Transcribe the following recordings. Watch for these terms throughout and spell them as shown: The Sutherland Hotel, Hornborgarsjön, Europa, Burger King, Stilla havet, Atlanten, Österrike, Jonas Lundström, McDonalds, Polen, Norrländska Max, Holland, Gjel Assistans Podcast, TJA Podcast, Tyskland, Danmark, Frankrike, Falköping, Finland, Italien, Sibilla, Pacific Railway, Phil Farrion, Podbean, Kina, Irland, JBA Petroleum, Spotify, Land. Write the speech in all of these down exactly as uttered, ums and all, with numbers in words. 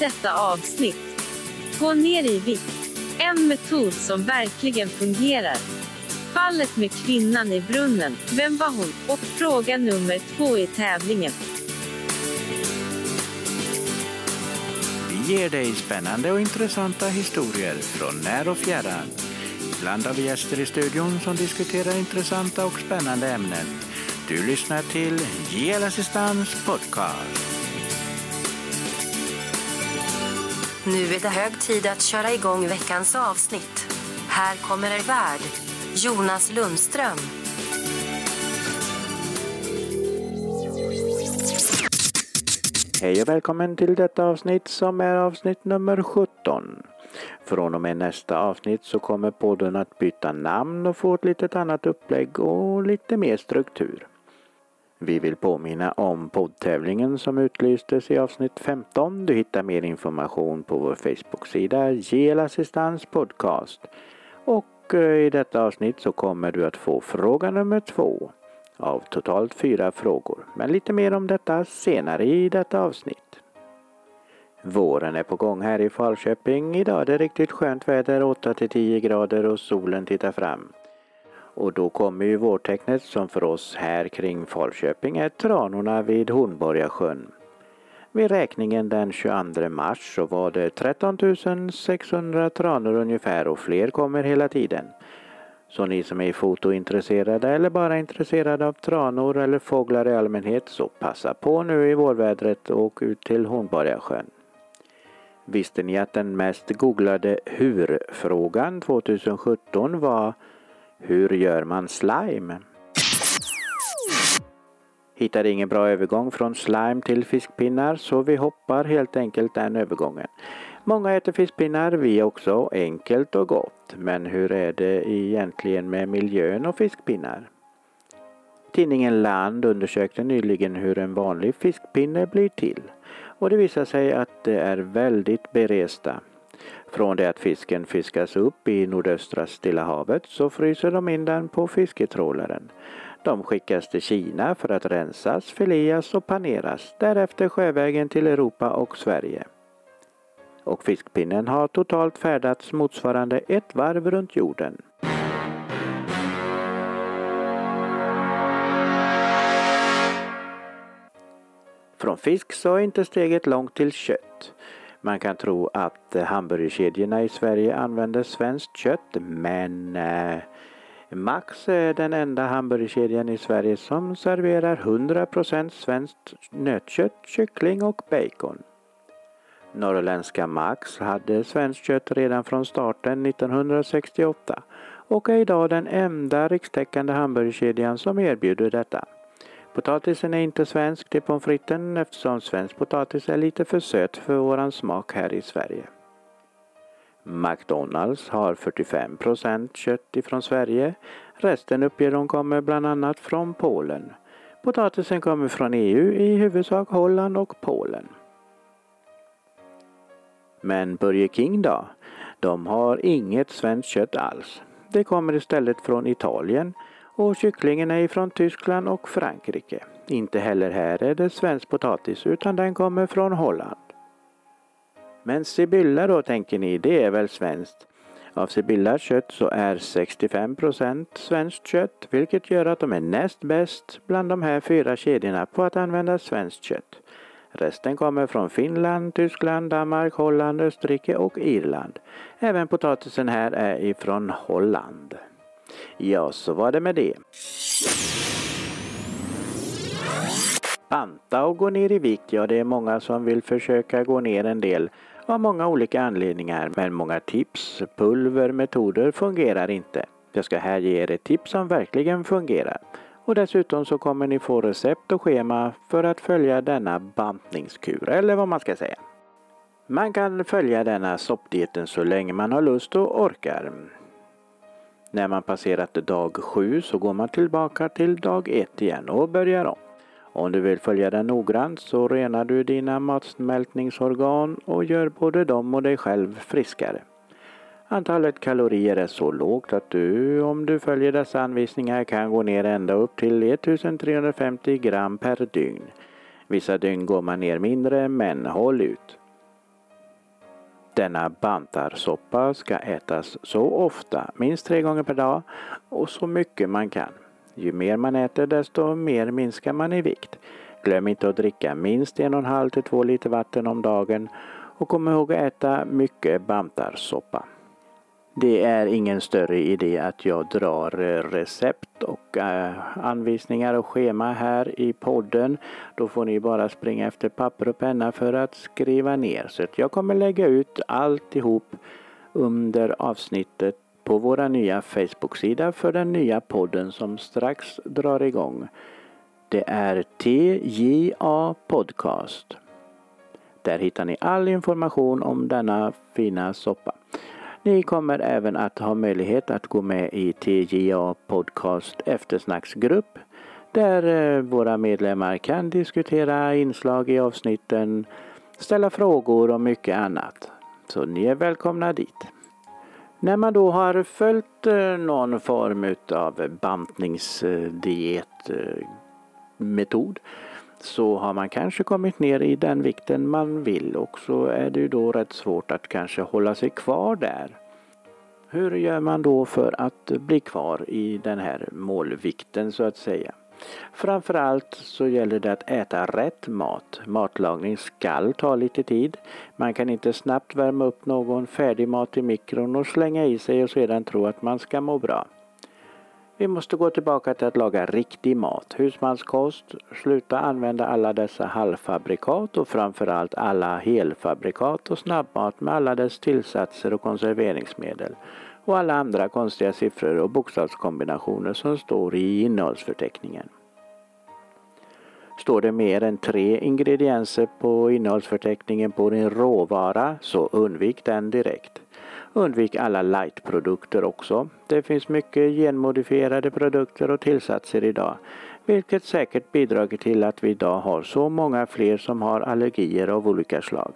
detta avsnitt. Gå ner i vikt. En metod som verkligen fungerar. Fallet med kvinnan i brunnen, vem var hon? Och fråga nummer två i tävlingen. Vi ger dig spännande och intressanta historier från när och fjärran. Ibland har vi gäster i studion som diskuterar intressanta och spännande ämnen. Du lyssnar till Gjel Assistans Podcast. Nu är det hög tid att köra igång veckans avsnitt. Här kommer er värd, Jonas Lundström. Hej och välkommen till detta avsnitt som är avsnitt nummer sjutton. Från och med nästa avsnitt så kommer podden att byta namn och få ett litet annat upplägg och lite mer struktur. Vi vill påminna om poddtävlingen som utlystes i avsnitt femton. Du hittar mer information på vår Facebook-sida Gjel Assistans Podcast. Och i detta avsnitt så kommer du att få fråga nummer två av totalt fyra frågor. Men lite mer om detta senare i detta avsnitt. Våren är på gång här i Falköping. Idag är det riktigt skönt väder, åtta till tio grader och solen tittar fram. Och då kommer ju vårtecknet som för oss här kring Falköping är tranorna vid Hornborgarsjön. Vid räkningen den tjugoandra mars så var det tretton tusen sexhundra tranor ungefär och fler kommer hela tiden. Så ni som är fotointresserade eller bara intresserade av tranor eller fåglar i allmänhet så passa på nu i vårvädret och åk ut till Hornborgarsjön. Visste ni att den mest googlade hur-frågan tjugo sjutton var: hur gör man slime? Hittade ingen bra övergång från slime till fiskpinnar så vi hoppar helt enkelt den övergången. Många äter fiskpinnar, vi också, enkelt och gott. Men hur är det egentligen med miljön och fiskpinnar? Tidningen Land undersökte nyligen hur en vanlig fiskpinne blir till. Och det visar sig att det är väldigt beresta. Från det att fisken fiskas upp i nordöstra Stilla havet så fryser de in den på fisketrålaren. De skickas till Kina för att rensas, fileas och paneras. Därefter sjövägen till Europa och Sverige. Och fiskpinnen har totalt färdats motsvarande ett varv runt jorden. Från fisk så är inte steget långt till kött. Man kan tro att hamburgerkedjorna i Sverige använder svenskt kött, men eh, Max är den enda hamburgerkedjan i Sverige som serverar hundra procent svenskt nötkött, kyckling och bacon. Norrländska Max hade svenskt kött redan från starten nittonhundrasextioåtta och är idag den enda rikstäckande hamburgerkedjan som erbjuder detta. Potatisen är inte svensk till pommes fritesen eftersom svensk potatis är lite för söt för våran smak här i Sverige. McDonalds har fyrtiofem procent kött ifrån Sverige. Resten uppger de kommer bland annat från Polen. Potatisen kommer från E U, i huvudsak Holland och Polen. Men Burger King då? De har inget svenskt kött alls. Det kommer istället från Italien. Och kycklingen är ifrån Tyskland och Frankrike. Inte heller här är det svensk potatis utan den kommer från Holland. Men Sibilla då, tänker ni, det är väl svenskt? Av Sibillas kött så är sextiofem procent svenskt kött, vilket gör att de är näst bäst bland de här fyra kedjorna på att använda svenskt kött. Resten kommer från Finland, Tyskland, Danmark, Holland, Österrike och Irland. Även potatisen här är ifrån Holland. Ja, så var det med det. Banta och gå ner i vikt. Ja, det är många som vill försöka gå ner en del av många olika anledningar. Men många tips, pulver, metoder fungerar inte. Jag ska här ge er ett tips som verkligen fungerar. Och dessutom så kommer ni få recept och schema för att följa denna bantningskur, eller vad man ska säga. Man kan följa denna soppdieten så länge man har lust och orkar. När man passerat dag sju så går man tillbaka till dag ett igen och börjar om. Om du vill följa den noggrant så renar du dina matsmältningsorgan och gör både dem och dig själv friskare. Antalet kalorier är så lågt att du, om du följer dessa anvisningar, kan gå ner ända upp till ettusentrehundrafemtio gram per dygn. Vissa dygn går man ner mindre, men håll ut. Denna bantarsoppa ska ätas så ofta, minst tre gånger per dag och så mycket man kan. Ju mer man äter desto mer minskar man i vikt. Glöm inte att dricka minst en och en halv till två liter vatten om dagen och kom ihåg att äta mycket bantarsoppa. Det är ingen större idé att jag drar recept och anvisningar och schema här i podden. Då får ni bara springa efter papper och penna för att skriva ner. Så jag kommer lägga ut alltihop under avsnittet på våra nya Facebook-sida för den nya podden som strax drar igång. Det är T J A Podcast. Där hittar ni all information om denna fina soppa. Ni kommer även att ha möjlighet att gå med i T J A Podcast eftersnacksgrupp där våra medlemmar kan diskutera inslag i avsnitten, ställa frågor och mycket annat. Så ni är välkomna dit. När man då har följt någon form av bantningsdietmetod så har man kanske kommit ner i den vikten man vill och så är det ju då rätt svårt att kanske hålla sig kvar där. Hur gör man då för att bli kvar i den här målvikten så att säga? Framförallt så gäller det att äta rätt mat. Matlagning ska ta lite tid. Man kan inte snabbt värma upp någon färdig mat i mikron och slänga i sig och sedan tro att man ska må bra. Vi måste gå tillbaka till att laga riktig mat, husmanskost, sluta använda alla dessa halvfabrikat och framförallt alla helfabrikat och snabbmat med alla dess tillsatser och konserveringsmedel och alla andra konstiga siffror och bokstavskombinationer som står i innehållsförteckningen. Står det mer än tre ingredienser på innehållsförteckningen på din råvara så undvik den direkt. Undvik alla lightprodukter också. Det finns mycket genmodifierade produkter och tillsatser idag, vilket säkert bidrar till att vi idag har så många fler som har allergier av olika slag.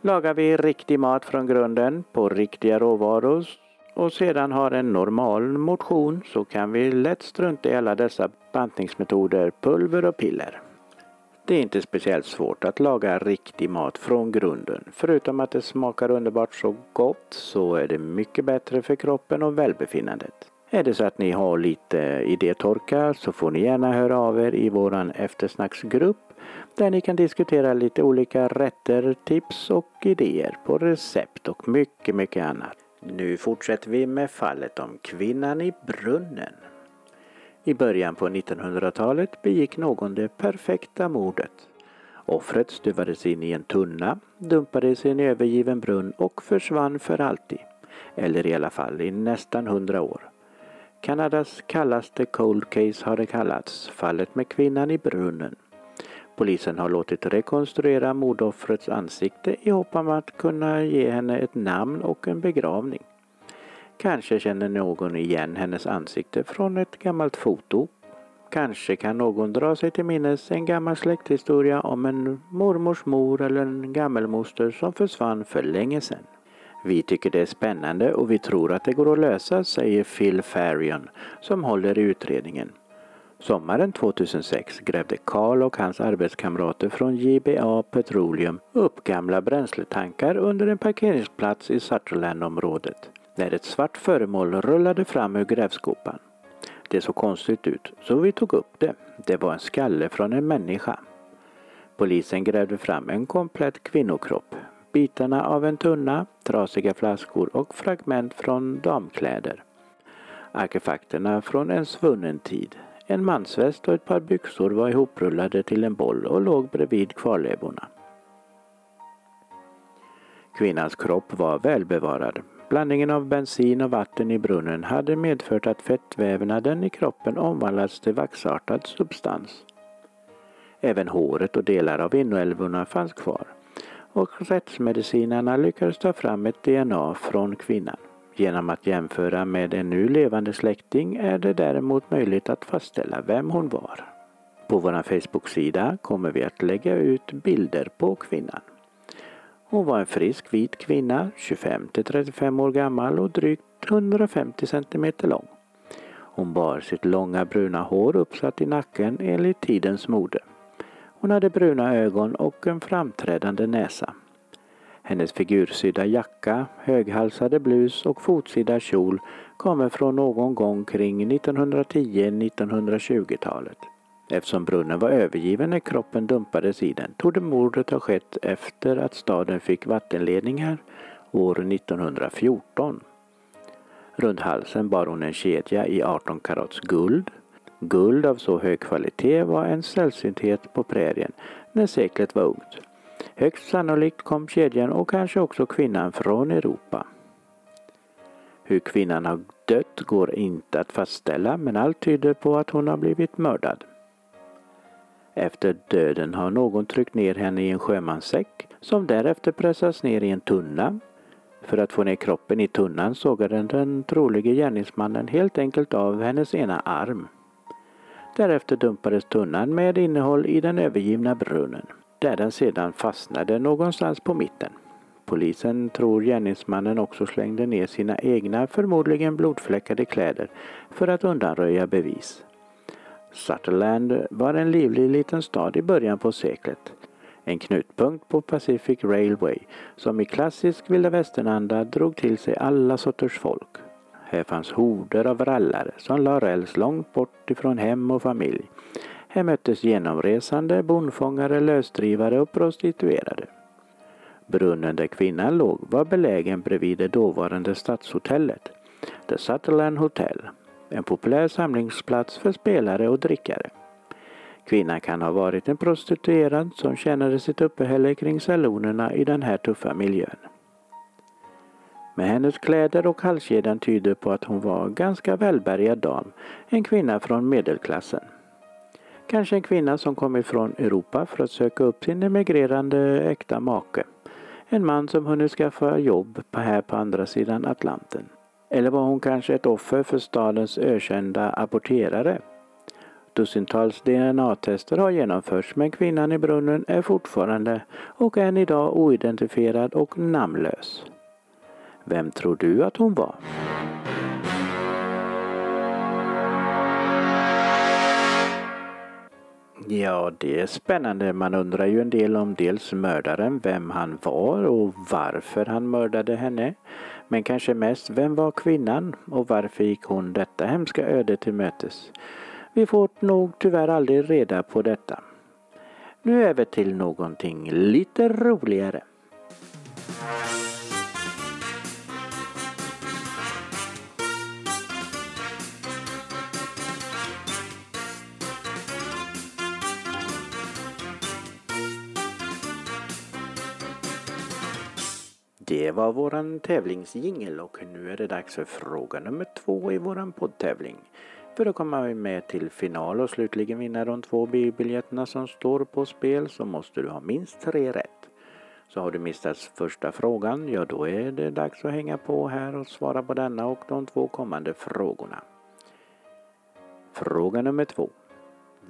Lagar vi riktig mat från grunden på riktiga råvaror och sedan har en normal motion så kan vi lätt strunta i alla dessa bantningsmetoder, pulver och piller. Det är inte speciellt svårt att laga riktig mat från grunden. Förutom att det smakar underbart så gott så är det mycket bättre för kroppen och välbefinnandet. Är det så att ni har lite idétorka så får ni gärna höra av er i våran eftersnacksgrupp där ni kan diskutera lite olika rätter, tips och idéer på recept och mycket mycket annat. Nu fortsätter vi med fallet om kvinnan i brunnen. I början på nittonhundratalet begick någon det perfekta mordet. Offret stuvades in i en tunna, dumpades i en övergiven brunn och försvann för alltid. Eller i alla fall i nästan hundra år. Kanadas kallaste cold case har det kallats, fallet med kvinnan i brunnen. Polisen har låtit rekonstruera mordoffrets ansikte i hopp om att kunna ge henne ett namn och en begravning. Kanske känner någon igen hennes ansikte från ett gammalt foto. Kanske kan någon dra sig till minnes en gammal släkthistoria om en mormors mor eller en gammelmoster som försvann för länge sedan. Vi tycker det är spännande och vi tror att det går att lösa, säger Phil Farrion som håller i utredningen. Sommaren två tusen sex grävde Carl och hans arbetskamrater från J B A Petroleum upp gamla bränsletankar under en parkeringsplats i Sutherland-området. När ett svart föremål rullade fram ur grävskopan. Det såg konstigt ut så vi tog upp det. Det var en skalle från en människa. Polisen grävde fram en komplett kvinnokropp. Bitarna av en tunna, trasiga flaskor och fragment från damkläder. Artefakterna från en svunnen tid. En mansväst och ett par byxor var ihoprullade till en boll och låg bredvid kvarlevorna. Kvinnans kropp var välbevarad. Blandningen av bensin och vatten i brunnen hade medfört att fettvävnaden i kroppen omvandlats till vaxartad substans. Även håret och delar av inälvorna fanns kvar. Och rättsmedicinarna lyckades ta fram ett D N A från kvinnan. Genom att jämföra med en nu levande släkting är det däremot möjligt att fastställa vem hon var. På vår Facebook-sida kommer vi att lägga ut bilder på kvinnan. Hon var en frisk vit kvinna, tjugofem till trettiofem år gammal och drygt hundrafemtio centimeter lång. Hon bar sitt långa bruna hår uppsatt i nacken enligt tidens mode. Hon hade bruna ögon och en framträdande näsa. Hennes figursydda jacka, höghalsade blus och fotsida kjol kommer från någon gång kring nittonhundratio till nittonhundratjugotalet. Eftersom brunnen var övergiven när kroppen dumpades i den, torde mordet ha skett efter att staden fick vattenledningar år nittonhundrafjorton. Runt halsen bar hon en kedja i arton karats guld. Guld av så hög kvalitet var en sällsynthet på prärien när seklet var ungt. Högst sannolikt kom kedjan och kanske också kvinnan från Europa. Hur kvinnan har dött går inte att fastställa, men allt tyder på att hon har blivit mördad. Efter döden har någon tryckt ner henne i en sjömanssäck som därefter pressas ner i en tunna. För att få ner kroppen i tunnan sågade den, den troliga gärningsmannen helt enkelt av hennes ena arm. Därefter dumpades tunnan med innehåll i den övergivna brunnen, där den sedan fastnade någonstans på mitten. Polisen tror gärningsmannen också slängde ner sina egna, förmodligen blodfläckade kläder för att undanröja bevis. Sutherland var en livlig liten stad i början på seklet. En knutpunkt på Pacific Railway som i klassisk vilda västernanda drog till sig alla sorters folk. Här fanns horder av rallare som la räls långt bort ifrån hem och familj. Här möttes genomresande, bondfångare, lösdrivare och prostituerade. Brunnen där kvinnan låg var belägen bredvid det dåvarande stadshotellet, The Sutherland Hotel, en populär samlingsplats för spelare och drickare. Kvinnan kan ha varit en prostituerad som tjänade sitt uppehälle kring salonerna i den här tuffa miljön. Men hennes kläder och halskedjan tyder på att hon var en ganska välbärgad dam, en kvinna från medelklassen. Kanske en kvinna som kom ifrån Europa för att söka upp sin emigrerande äkta make. En man som hunnit skaffa jobb här på andra sidan Atlanten. Eller var hon kanske ett offer för stadens ökända aborterare? Dussintals D N A-tester har genomförts, men kvinnan i brunnen är fortfarande och än idag oidentifierad och namnlös. Vem tror du att hon var? Ja, det är spännande. Man undrar ju en del om dels mördaren, vem han var och varför han mördade henne. Men kanske mest, vem var kvinnan och varför gick hon detta hemska öde till mötes? Vi får nog tyvärr aldrig reda på detta. Nu över till någonting lite roligare. Det var våran tävlingsjingel och nu är det dags för fråga nummer två i våran poddtävling. För att komma med till final och slutligen vinna de två biobiljetterna som står på spel så måste du ha minst tre rätt. Så har du missat första frågan, ja då är det dags att hänga på här och svara på denna och de två kommande frågorna. Fråga nummer två.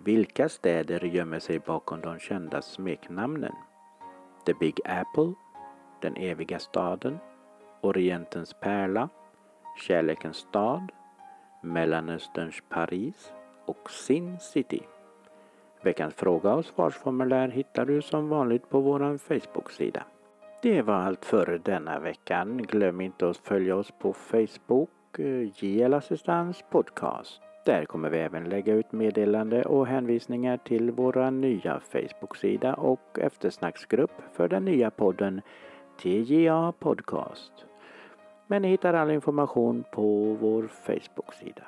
Vilka städer gömmer sig bakom de kända smeknamnen? The Big Apple, Den eviga staden, Orientens pärla, Kärlekens stad, Mellanösterns Paris och Sin City. Veckans fråga och svarsformulär hittar du som vanligt på vår Facebook-sida. Det var allt för denna veckan. Glöm inte att följa oss på Facebook, Gjel Assistans Podcast. Där kommer vi även lägga ut meddelande och hänvisningar till vår nya Facebook-sida och eftersnacksgrupp för den nya podden T J A Podcast. Men ni hittar all information på vår Facebook-sida.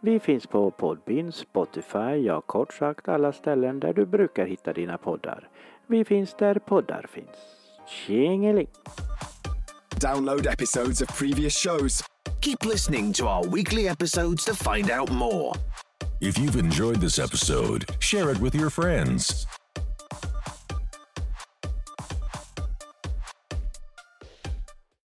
Vi finns på Podbean, Spotify, ja kort sagt alla ställen där du brukar hitta dina poddar. Vi finns där poddar finns. Tjingeling! Download episodes of previous shows. Keep listening to our weekly episodes to find out more. If you've enjoyed this episode, share it with your friends.